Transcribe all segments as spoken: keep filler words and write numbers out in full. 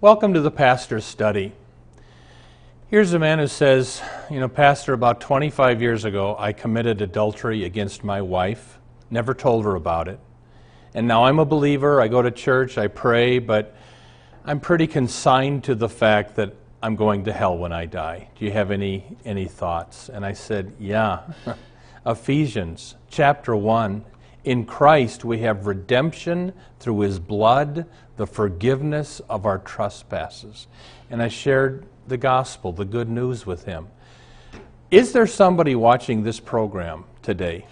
Welcome to The Pastor Study. Here's a man who says, you know, Pastor, about twenty-five years ago, I committed adultery against my wife, never told her about it. And now I'm a believer, I go to church, I pray, but I'm pretty consigned to the fact that I'm going to hell when I die. Do you have any any thoughts? And I said, yeah. Ephesians chapter one, in Christ we have redemption through His blood, the forgiveness of our trespasses. And I shared the gospel, the good news with him. Is there somebody watching this program today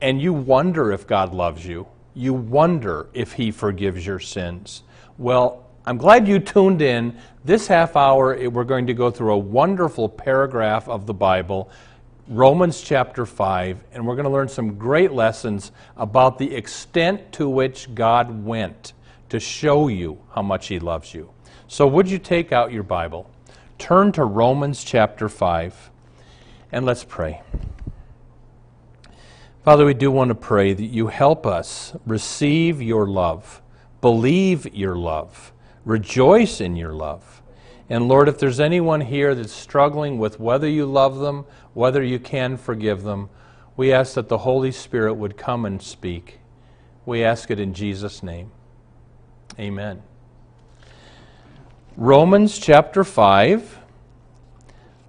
and you wonder if God loves you? You wonder if He forgives your sins? Well, I'm glad you tuned in. This half hour, we're going to go through a wonderful paragraph of the Bible, Romans chapter five, and we're going to learn some great lessons about the extent to which God went to show you how much He loves you. So would you take out your Bible, turn to Romans chapter five, and let's pray. Father, we do want to pray that you help us receive your love, believe your love, rejoice in your love. And Lord, if there's anyone here that's struggling with whether you love them, whether you can forgive them, we ask that the Holy Spirit would come and speak. We ask it in Jesus' name. Amen. Romans chapter five,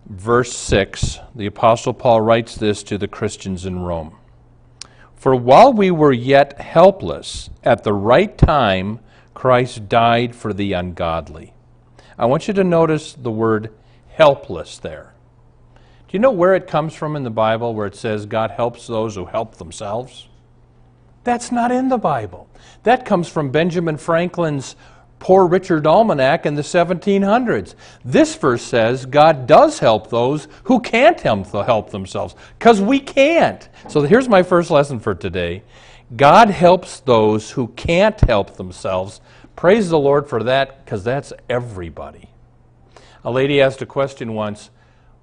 verse six. The Apostle Paul writes this to the Christians in Rome. For while we were yet helpless, at the right time, Christ died for the ungodly. I want you to notice the word helpless there. Do you know where it comes from in the Bible where it says God helps those who help themselves? That's not in the Bible. That comes from Benjamin Franklin's Poor Richard Almanac in the seventeen hundreds. This verse says God does help those who can't help themselves, because we can't. So here's my first lesson for today. God helps those who can't help themselves. Praise the Lord for that, because that's everybody. A lady asked a question once,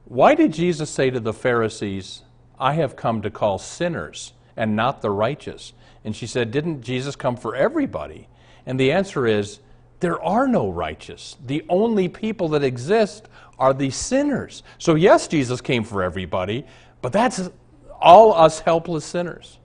why did Jesus say to the Pharisees, I have come to call sinners and not the righteous? And she said, didn't Jesus come for everybody? And the answer is, there are no righteous. The only people that exist are the sinners. So yes, Jesus came for everybody, but that's all us helpless sinners.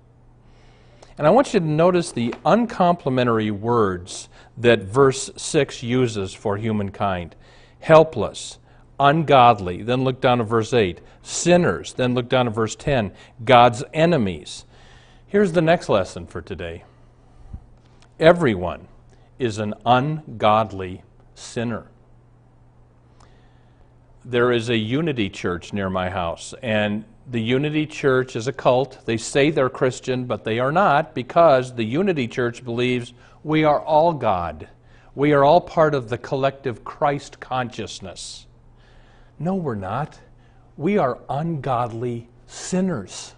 And I want you to notice the uncomplimentary words that verse six uses for humankind. Helpless, ungodly, then look down to verse eight. Sinners, then look down to verse ten. God's enemies. Here's the next lesson for today. Everyone is an ungodly sinner. There is a Unity Church near my house, and the Unity Church is a cult. They say they're Christian, but they are not, because the Unity Church believes we are all God. We are all part of the collective Christ consciousness. No, we're not. We are ungodly sinners.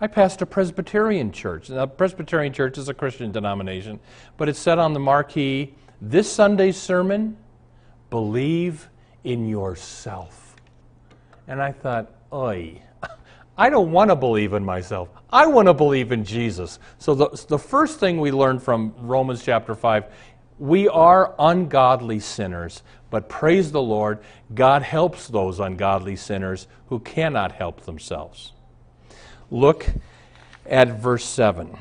I passed a Presbyterian church. Now, Presbyterian church is a Christian denomination, but it said on the marquee, this Sunday's sermon, believe in yourself. And I thought, Oy. I don't want to believe in myself. I want to believe in Jesus. So the, the first thing we learn from Romans chapter five, we are ungodly sinners, but praise the Lord, God helps those ungodly sinners who cannot help themselves. Look at verse seven.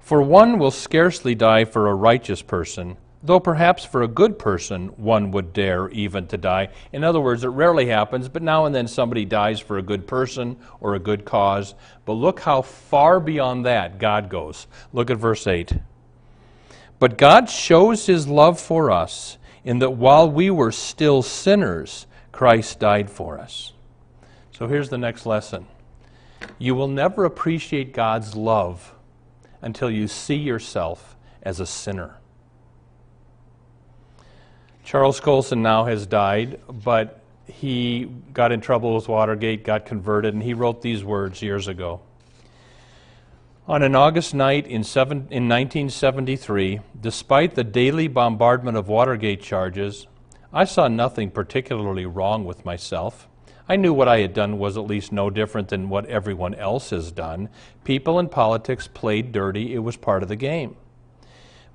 For one will scarcely die for a righteous person, though perhaps for a good person one would dare even to die. In other words, it rarely happens, but now and then somebody dies for a good person or a good cause. But look how far beyond that God goes. Look at verse eight. But God shows His love for us in that while we were still sinners, Christ died for us. So here's the next lesson. You will never appreciate God's love until you see yourself as a sinner. Charles Colson now has died, but he got in trouble with Watergate, got converted, and he wrote these words years ago. On an August night in, seven, in nineteen seventy-three, despite the daily bombardment of Watergate charges, I saw nothing particularly wrong with myself. I knew what I had done was at least no different than what everyone else has done. People in politics played dirty. It was part of the game.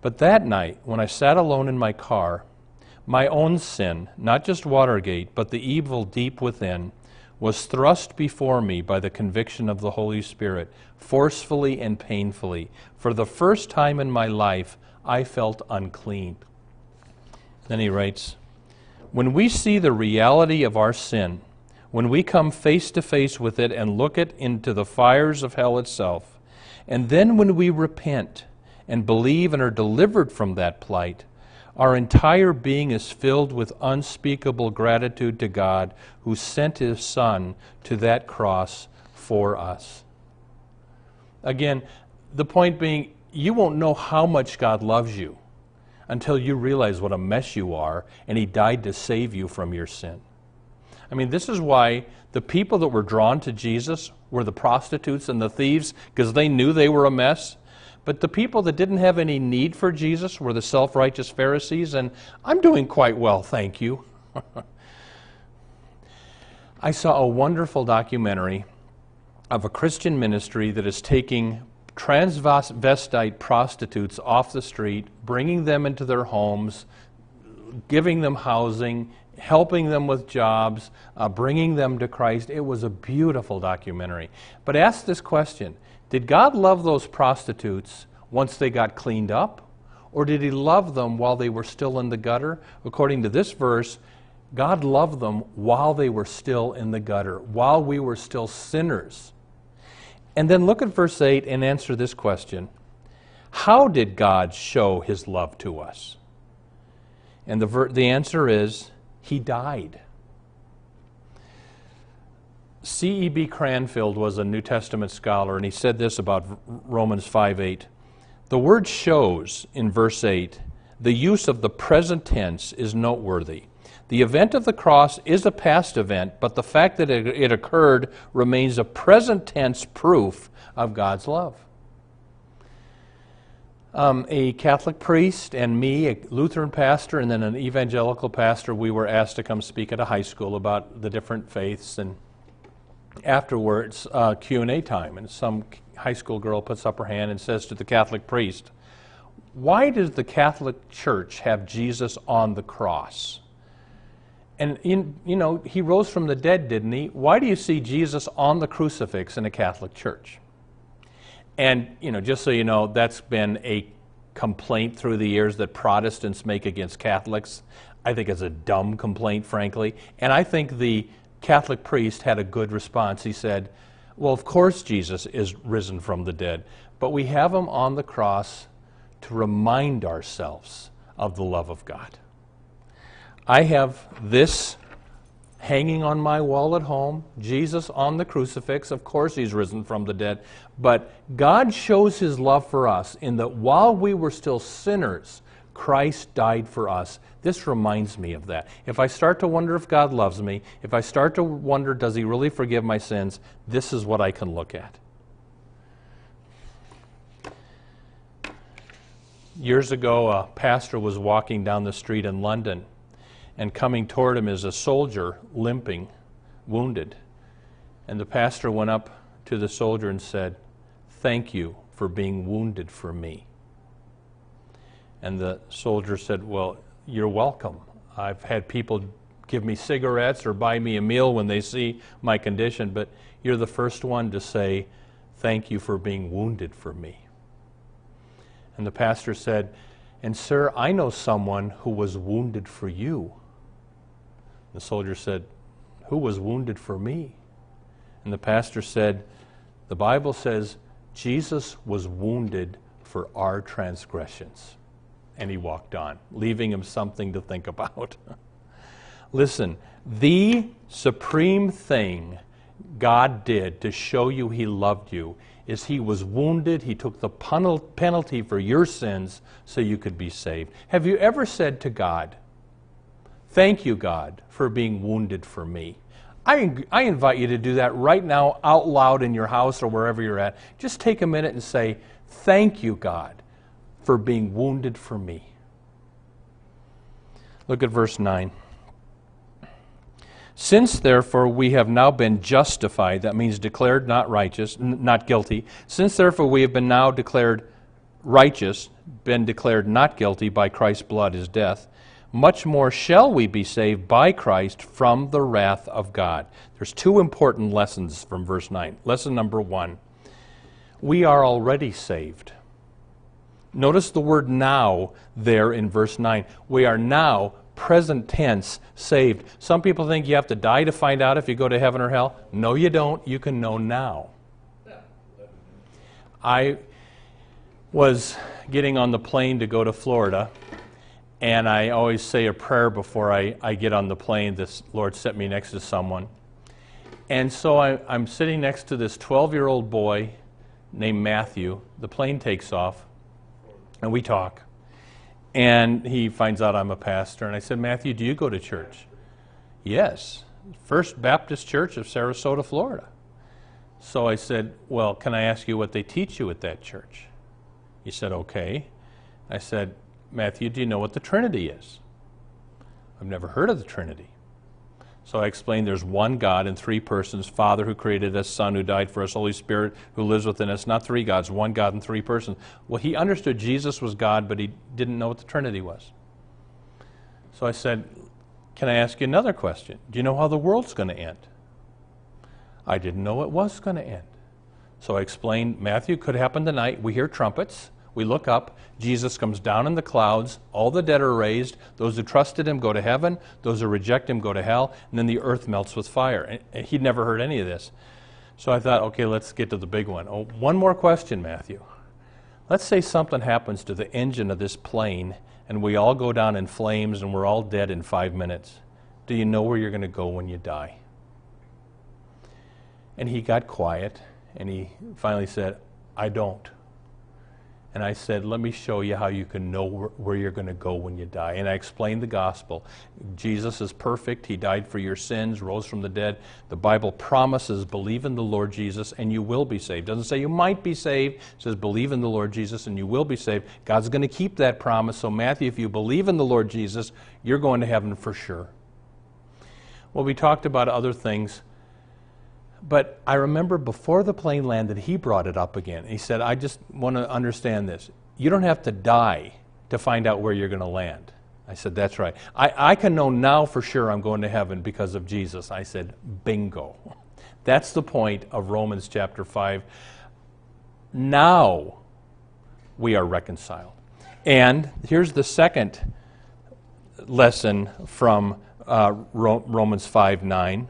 But that night, when I sat alone in my car, my own sin, not just Watergate, but the evil deep within, was thrust before me by the conviction of the Holy Spirit, forcefully and painfully. For the first time in my life, I felt unclean. Then he writes, when we see the reality of our sin, when we come face to face with it and look it into the fires of hell itself, and then when we repent and believe and are delivered from that plight, our entire being is filled with unspeakable gratitude to God who sent His Son to that cross for us. Again, the point being, you won't know how much God loves you until you realize what a mess you are and He died to save you from your sin. I mean, this is why the people that were drawn to Jesus were the prostitutes and the thieves, because they knew they were a mess. But the people that didn't have any need for Jesus were the self-righteous Pharisees, and I'm doing quite well, thank you. I saw a wonderful documentary of a Christian ministry that is taking transvestite prostitutes off the street, bringing them into their homes, giving them housing, helping them with jobs, uh, bringing them to Christ. It was a beautiful documentary. But ask this question. Did God love those prostitutes once they got cleaned up? Or did He love them while they were still in the gutter? According to this verse, God loved them while they were still in the gutter, while we were still sinners. And then look at verse eight and answer this question. How did God show His love to us? And the, ver- the answer is, He died. C E B Cranfield was a New Testament scholar, and he said this about Romans five eight. The word shows in verse eight, the use of the present tense is noteworthy. The event of the cross is a past event, but the fact that it, it occurred remains a present tense proof of God's love. Um, a Catholic priest and me, a Lutheran pastor, and then an evangelical pastor, we were asked to come speak at a high school about the different faiths, and afterwards, uh, Q and A time, and some high school girl puts up her hand and says to the Catholic priest, why does the Catholic Church have Jesus on the cross? And, in, you know, He rose from the dead, didn't He? Why do you see Jesus on the crucifix in a Catholic church? And, you know, just so you know, that's been a complaint through the years that Protestants make against Catholics. I think it's a dumb complaint, frankly. And I think the Catholic priest had a good response. He said, well, of course Jesus is risen from the dead, but we have Him on the cross to remind ourselves of the love of God. I have this hanging on my wall at home, Jesus on the crucifix. Of course He's risen from the dead, but God shows His love for us in that while we were still sinners, Christ died for us. This reminds me of that. If I start to wonder if God loves me, if I start to wonder, does He really forgive my sins, this is what I can look at. Years ago, a pastor was walking down the street in London, and coming toward him is a soldier limping, wounded. And the pastor went up to the soldier and said, "Thank you for being wounded for me." And the soldier said, "Well, you're welcome. I've had people give me cigarettes or buy me a meal when they see my condition, but you're the first one to say, thank you for being wounded for me." And the pastor said, "And sir, I know someone who was wounded for you." The soldier said, "Who was wounded for me?" And the pastor said, "The Bible says Jesus was wounded for our transgressions." And he walked on, leaving him something to think about. Listen, the supreme thing God did to show you He loved you is he was wounded. He took the penalty for your sins so you could be saved. Have you ever said to God, thank you, God, for being wounded for me? I, I invite you to do that right now, out loud in your house or wherever you're at. Just take a minute and say, thank you, God, for being wounded for me. Look at verse nine. Since, therefore, we have now been justified, that means declared not righteous, n- not guilty. Since, therefore, we have been now declared righteous, been declared not guilty by Christ's blood, his death, much more shall we be saved by Christ from the wrath of God. There's two important lessons from verse nine. Lesson number one, we are already saved. Notice the word now there in verse nine. We are now present tense, saved. Some people think you have to die to find out if you go to heaven or hell. No, you don't. You can know now. I was getting on the plane to go to Florida, and I always say a prayer before I, I get on the plane. This Lord set me next to someone. And so I, I'm sitting next to this twelve-year-old boy named Matthew. The plane takes off, and we talk. And he finds out I'm a pastor. And I said, Matthew, do you go to church? Yes, First Baptist Church of Sarasota, Florida. So I said, well, can I ask you what they teach you at that church? He said, okay. I said, Matthew, do you know what the Trinity is? I've never heard of the Trinity. So I explained there's one God in three persons, Father who created us, Son who died for us, Holy Spirit who lives within us, not three gods, one God in three persons. Well, he understood Jesus was God, but he didn't know what the Trinity was. So I said, can I ask you another question? Do you know how the world's going to end? I didn't know it was going to end. So I explained, Matthew, could happen tonight. We hear trumpets. We look up, Jesus comes down in the clouds, all the dead are raised, those who trusted him go to heaven, those who reject him go to hell, and then the earth melts with fire. And he'd never heard any of this. So I thought, okay, let's get to the big one. Oh, one more question, Matthew. Let's say something happens to the engine of this plane, and we all go down in flames, and we're all dead in five minutes. Do you know where you're going to go when you die? And he got quiet, and he finally said, I don't. And I said, let me show you how you can know where you're going to go when you die. And I explained the gospel. Jesus is perfect. He died for your sins, rose from the dead. The Bible promises believe in the Lord Jesus and you will be saved. It doesn't say you might be saved. It says believe in the Lord Jesus and you will be saved. God's going to keep that promise. So Matthew, if you believe in the Lord Jesus, you're going to heaven for sure. Well, we talked about other things. But I remember before the plane landed, he brought it up again. He said, I just want to understand this. You don't have to die to find out where you're going to land. I said, that's right. I, I can know now for sure I'm going to heaven because of Jesus. I said, bingo. That's the point of Romans chapter five. Now we are reconciled. And here's the second lesson from uh, Ro- Romans five nine.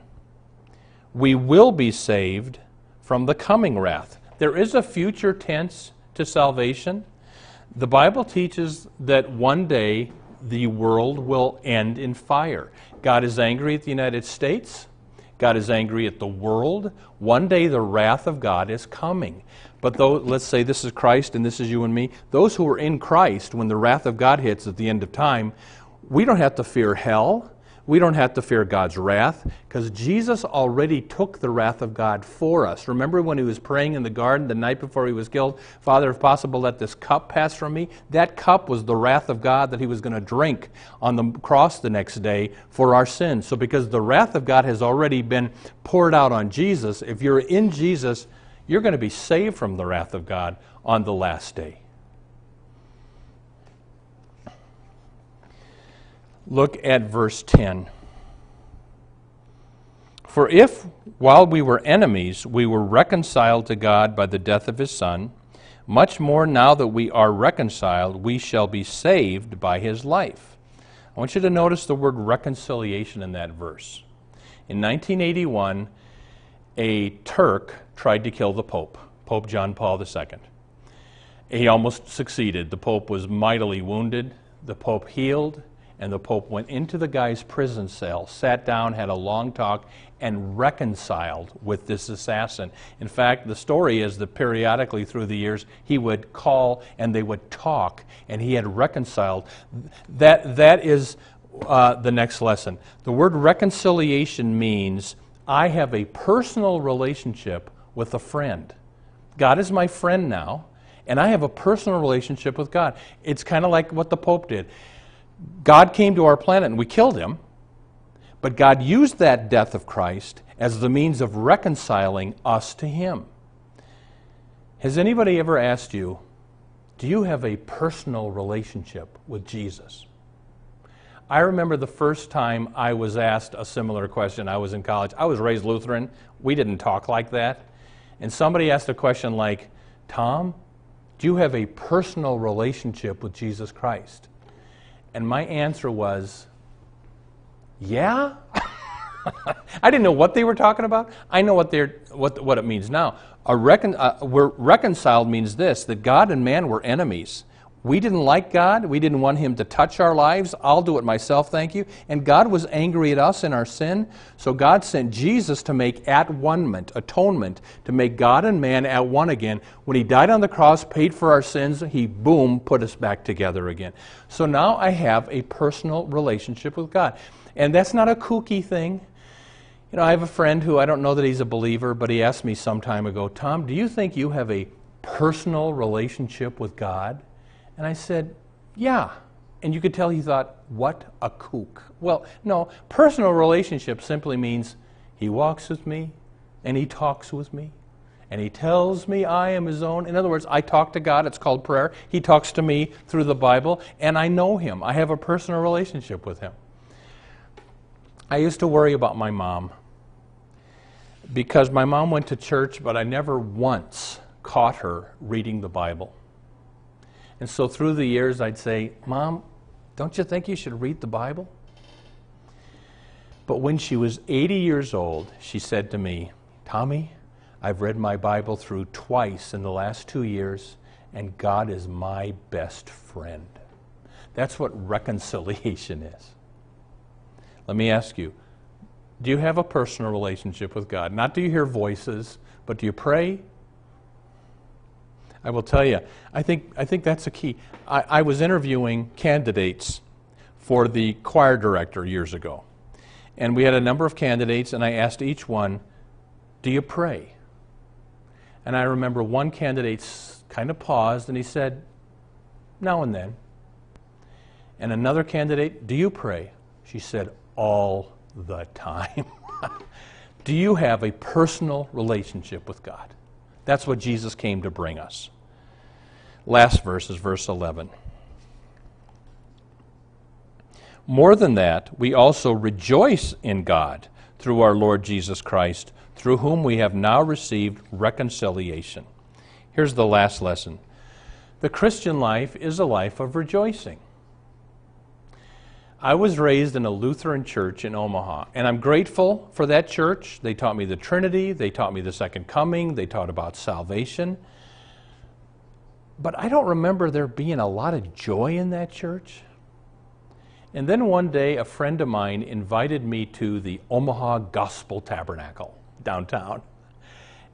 We will be saved from the coming wrath. There is a future tense to salvation. The Bible teaches that one day the world will end in fire. God is angry at the United States. God is angry at the world. One day the wrath of God is coming. But though, let's say this is Christ and this is you and me, those who are in Christ, when the wrath of God hits at the end of time, we don't have to fear hell. We don't have to fear God's wrath because Jesus already took the wrath of God for us. Remember when he was praying in the garden the night before he was killed, Father, if possible, let this cup pass from me? That cup was the wrath of God that he was going to drink on the cross the next day for our sins. So because the wrath of God has already been poured out on Jesus, if you're in Jesus, you're going to be saved from the wrath of God on the last day. Look at verse ten. For if, while we were enemies, we were reconciled to God by the death of his Son, much more now that we are reconciled, we shall be saved by his life. I want you to notice the word reconciliation in that verse. In nineteen eighty-one, a Turk tried to kill the Pope, Pope John Paul the Second. He almost succeeded. The Pope was mightily wounded. The Pope healed. And the Pope went into the guy's prison cell, sat down, had a long talk, and reconciled with this assassin. In fact, the story is that periodically through the years, he would call and they would talk, and he had reconciled. That, that is uh, the next lesson. The word reconciliation means I have a personal relationship with a friend. God is my friend now, and I have a personal relationship with God. It's kind of like what the Pope did. God came to our planet and we killed him, but God used that death of Christ as the means of reconciling us to him. Has anybody ever asked you, do you have a personal relationship with Jesus? I remember the first time I was asked a similar question. I was in college. I was raised Lutheran. We didn't talk like that. And somebody asked a question like, Tom, do you have a personal relationship with Jesus Christ? And my answer was, yeah. I didn't know what they were talking about. I know what they're what what it means now. A recon, uh, we're reconciled means this, that God and man were enemies. We didn't like God. We didn't want him to touch our lives. I'll do it myself, thank you. And God was angry at us in our sin. So God sent Jesus to make at one-ment, atonement, to make God and man at one again. When he died on the cross, paid for our sins, he, boom, put us back together again. So now I have a personal relationship with God. And that's not a kooky thing. You know, I have a friend who, I don't know that he's a believer, but he asked me some time ago, Tom, do you think you have a personal relationship with God? And I said, yeah. And you could tell he thought, what a kook. Well, no, personal relationship simply means he walks with me, and he talks with me, and he tells me I am his own. In other words, I talk to God. It's called prayer. He talks to me through the Bible, and I know him. I have a personal relationship with him. I used to worry about my mom because my mom went to church, but I never once caught her reading the Bible. And so through the years, I'd say, Mom, don't you think you should read the Bible? But when she was eighty years old, she said to me, Tommy, I've read my Bible through twice in the last two years, and God is my best friend. That's what reconciliation is. Let me ask you, do you have a personal relationship with God? Not do you hear voices, but do you pray? I will tell you, I think I think that's a key. I, I was interviewing candidates for the choir director years ago, and we had a number of candidates, and I asked each one, do you pray? And I remember one candidate kind of paused, and he said, now and then. And another candidate, do you pray? She said, all the time. Do you have a personal relationship with God? That's what Jesus came to bring us. Last verse is verse eleven. More than that, we also rejoice in God through our Lord Jesus Christ, through whom we have now received reconciliation. Here's the last lesson. The Christian life is a life of rejoicing. I was raised in a Lutheran church in Omaha, and I'm grateful for that church. They taught me the Trinity. They taught me the Second Coming. They taught about salvation. But I don't remember there being a lot of joy in that church. And then one day, a friend of mine invited me to the Omaha Gospel Tabernacle downtown.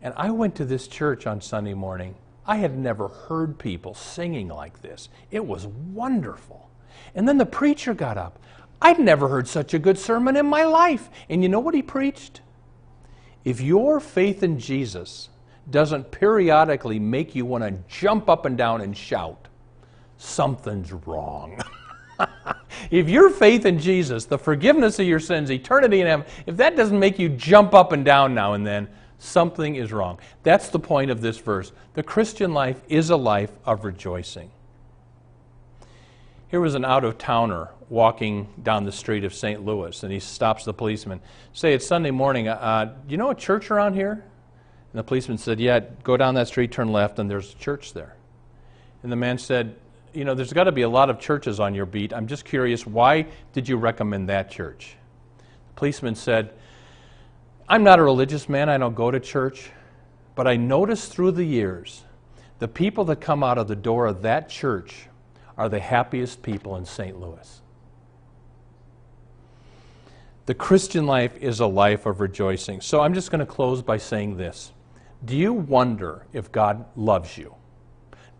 And I went to this church on Sunday morning. I had never heard people singing like this. It was wonderful. And then the preacher got up. I'd never heard such a good sermon in my life. And you know what he preached? If your faith in Jesus doesn't periodically make you want to jump up and down and shout, something's wrong. If your faith in Jesus, the forgiveness of your sins, eternity in heaven, if that doesn't make you jump up and down now and then, something is wrong. That's the point of this verse. The Christian life is a life of rejoicing. Here was an out-of-towner walking down the street of Saint Louis, and he stops the policeman. Say, it's Sunday morning. Uh, do you know a church around here? And the policeman said, yeah, go down that street, turn left, and there's a church there. And the man said, you know, there's got to be a lot of churches on your beat. I'm just curious, why did you recommend that church? The policeman said, I'm not a religious man. I don't go to church. But I noticed through the years, the people that come out of the door of that church are the happiest people in Saint Louis. The Christian life is a life of rejoicing. So I'm just going to close by saying this. Do you wonder if God loves you?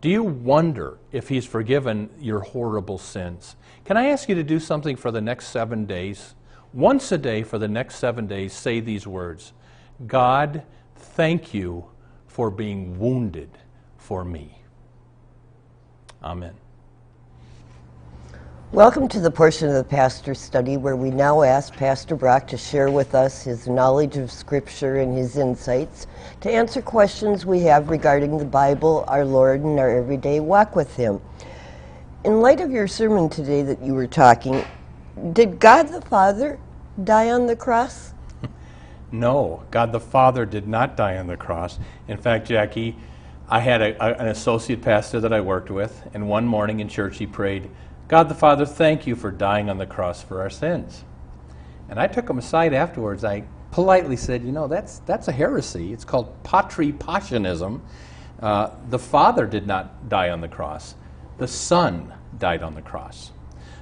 Do you wonder if he's forgiven your horrible sins? Can I ask you to do something for the next seven days? Once a day for the next seven days, say these words. God, thank you for being wounded for me. Amen. Welcome to the portion of the Pastor Study where we now ask Pastor Brock to share with us his knowledge of Scripture and his insights to answer questions we have regarding the Bible, our Lord, and our everyday walk with Him. In light of your sermon today that you were talking, did God the Father die on the cross? No, God the Father did not die on the cross. In fact, Jackie, I had a, a, an associate pastor that I worked with, and one morning in church he prayed, God the Father, thank you for dying on the cross for our sins. And I took him aside afterwards. I politely said, you know, that's that's a heresy. It's called patri passionism. Uh, the Father did not die on the cross. The Son died on the cross.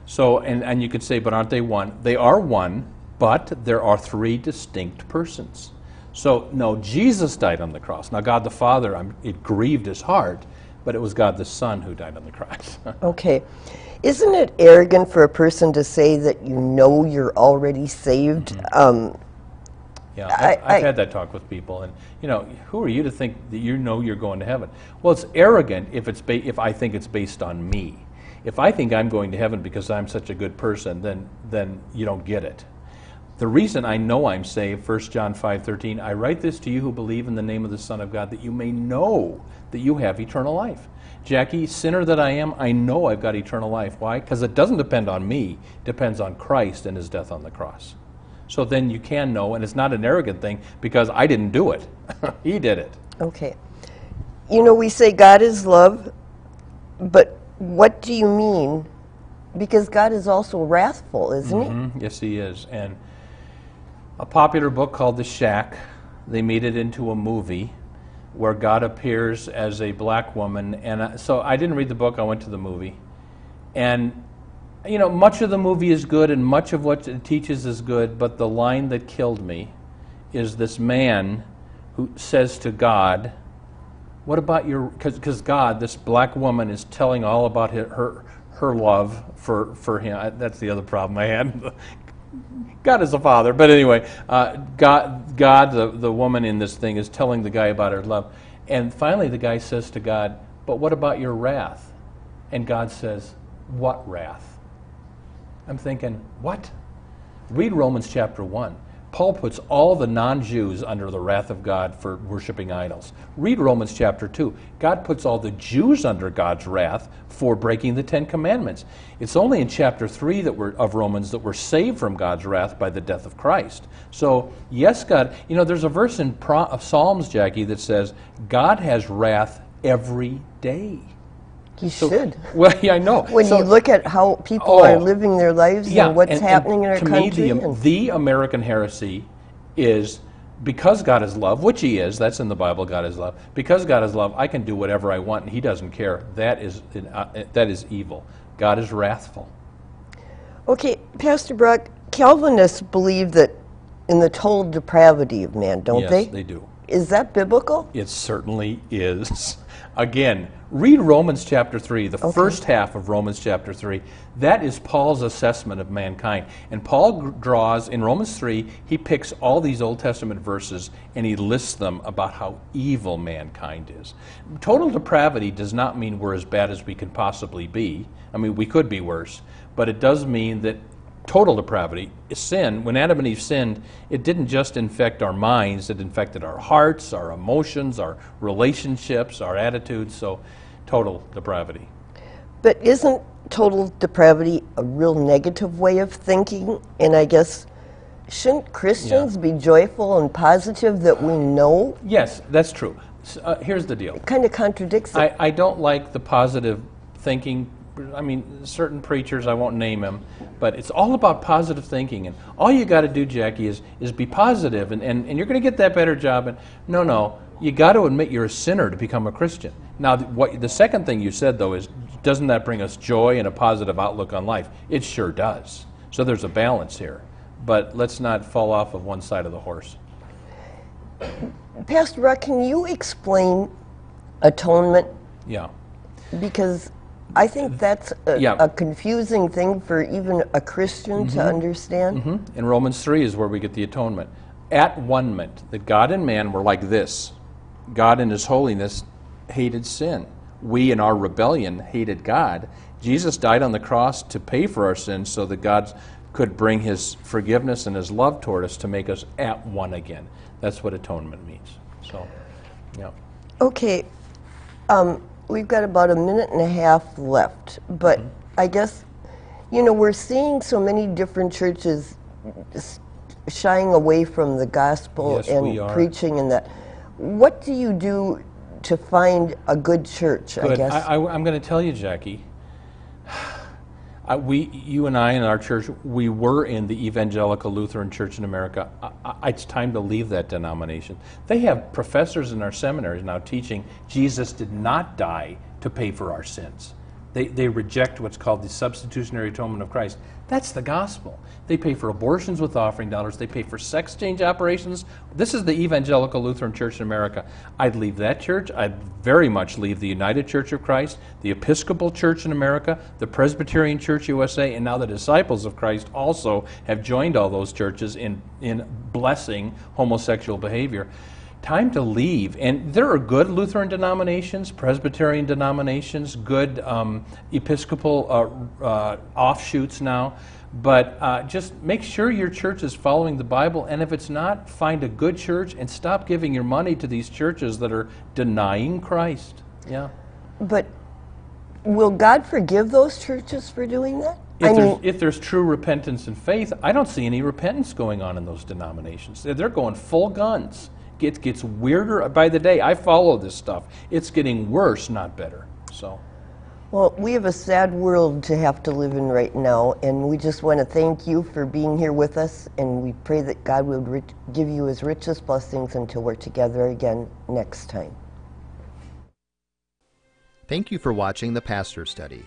So, and, and you could say, but aren't they one? They are one, but there are three distinct persons. So, no, Jesus died on the cross. Now, God the Father, I'm, it grieved his heart, but it was God the Son who died on the cross. Okay. Isn't it arrogant for a person to say that you know you're already saved? Mm-hmm. um, yeah, I, I've, I've I, had that talk with people, and you know, who are you to think that you know you're going to heaven? Well, it's arrogant if it's ba- if I think it's based on me. If I think I'm going to heaven because I'm such a good person, then then you don't get it. The reason I know I'm saved, First John five thirteen, I write this to you who believe in the name of the Son of God, that you may know that you have eternal life. Jackie, sinner that I am, I know I've got eternal life. Why? Because it doesn't depend on me. It depends on Christ and his death on the cross. So then you can know, and it's not an arrogant thing, because I didn't do it. He did it. Okay. You know, we say God is love, but what do you mean? Because God is also wrathful, isn't mm-hmm. he? Yes, he is. And a popular book called The Shack, they made it into a movie where God appears as a black woman. And I, so I didn't read the book, I went to the movie. And, you know, much of the movie is good and much of what it teaches is good, but the line that killed me is this man who says to God, what about your, because God, this black woman, is telling all about her, her, her love for, for him. I, that's the other problem I had. God is a father, but anyway, uh, God, God the, the woman in this thing, is telling the guy about her love. And finally the guy says to God, but what about your wrath? And God says, what wrath? I'm thinking, what? Read Romans chapter one. Paul puts all the non-Jews under the wrath of God for worshiping idols. Read Romans chapter two. God puts all the Jews under God's wrath for breaking the Ten Commandments. It's only in chapter three that we're, of Romans that we're saved from God's wrath by the death of Christ. So, yes, God, you know, there's a verse in Pro, of Psalms, Jackie, that says, God has wrath every day. He so, should. Well, yeah, I know. When so, you look at how people oh, are living their lives yeah, and what's and, happening and in our to country. To me, the, the American heresy is, because God is love, which he is, that's in the Bible, God is love. Because God is love, I can do whatever I want and he doesn't care. That is uh, that is evil. God is wrathful. Okay, Pastor Brock, Calvinists believe that in the total depravity of man, don't yes, they? Yes, they do. Is that biblical? It certainly is. Again, read Romans chapter three, the okay. first half of Romans chapter three. That is Paul's assessment of mankind. And Paul draws, in Romans three, he picks all these Old Testament verses and he lists them about how evil mankind is. Total depravity does not mean we're as bad as we can possibly be. I mean, we could be worse, but it does mean that total depravity, sin, when Adam and Eve sinned, it didn't just infect our minds, it infected our hearts, our emotions, our relationships, our attitudes, so total depravity. But isn't total depravity a real negative way of thinking? And I guess, shouldn't Christians yeah. be joyful and positive that we know? Yes, that's true. So, uh, here's the deal. It kind of contradicts it. I, I don't like the positive thinking. I mean, certain preachers, I won't name him, but it's all about positive thinking. And all you got to do, Jackie, is is be positive, and, and, and you're going to get that better job. And no, no, you got to admit you're a sinner to become a Christian. Now, what the second thing you said, though, is doesn't that bring us joy and a positive outlook on life? It sure does. So there's a balance here. but let's not fall off of one side of the horse. Pastor Brock, can you explain atonement? Yeah. Because I think that's a, yeah. a confusing thing for even a Christian mm-hmm. to understand. Mm-hmm. In Romans three is where we get the atonement. At one-ment, that God and man were like this. God in his holiness hated sin. We in our rebellion hated God. Jesus died on the cross to pay for our sins so that God could bring his forgiveness and his love toward us to make us at one again. That's what atonement means. So, yeah. Okay. Um, we've got about a minute and a half left, but mm-hmm. I guess, you know, we're seeing so many different churches shying away from the gospel yes, and we are. preaching and that. What do you do to find a good church, good. I guess? I, I, I'm going to tell you, Jackie, I, we, you and I in our church, we were in the Evangelical Lutheran Church in America. I, I, it's time to leave that denomination. They have professors in our seminaries now teaching Jesus did not die to pay for our sins. They, they reject what's called the substitutionary atonement of Christ. That's the gospel. They pay for abortions with offering dollars. They pay for sex change operations. This is the Evangelical Lutheran Church in America. I'd leave that church. I'd very much leave the United Church of Christ, the Episcopal Church in America, the Presbyterian Church U S A, and now the Disciples of Christ also have joined all those churches in, in blessing homosexual behavior. Time to leave. And there are good Lutheran denominations, Presbyterian denominations, good um, Episcopal uh, uh, offshoots now, but uh, just make sure your church is following the Bible, and if it's not, find a good church and stop giving your money to these churches that are denying Christ. Yeah. But will God forgive those churches for doing that? If, I mean, there's, if there's true repentance and faith, I don't see any repentance going on in those denominations. They're going full guns. It gets weirder by the day. I follow this stuff. It's getting worse, not better. So, well, we have a sad world to have to live in right now, and we just want to thank you for being here with us, and we pray that God will rich, give you his richest blessings until we're together again next time. Thank you for watching The Pastor Study.